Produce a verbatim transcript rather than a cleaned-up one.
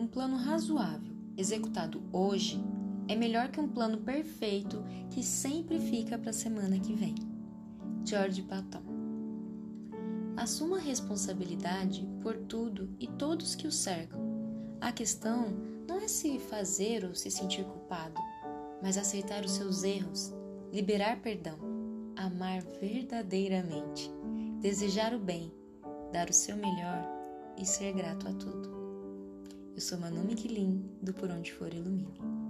um plano razoável, executado hoje, é melhor que um plano perfeito que sempre fica para a semana que vem. George Patton. Assuma a responsabilidade por tudo e todos que o cercam. A questão não é se fazer ou se sentir culpado, mas aceitar os seus erros, liberar perdão, amar verdadeiramente, desejar o bem, dar o seu melhor e ser grato a tudo. Eu sou Manu Miquelim, do Por Onde For Ilumine.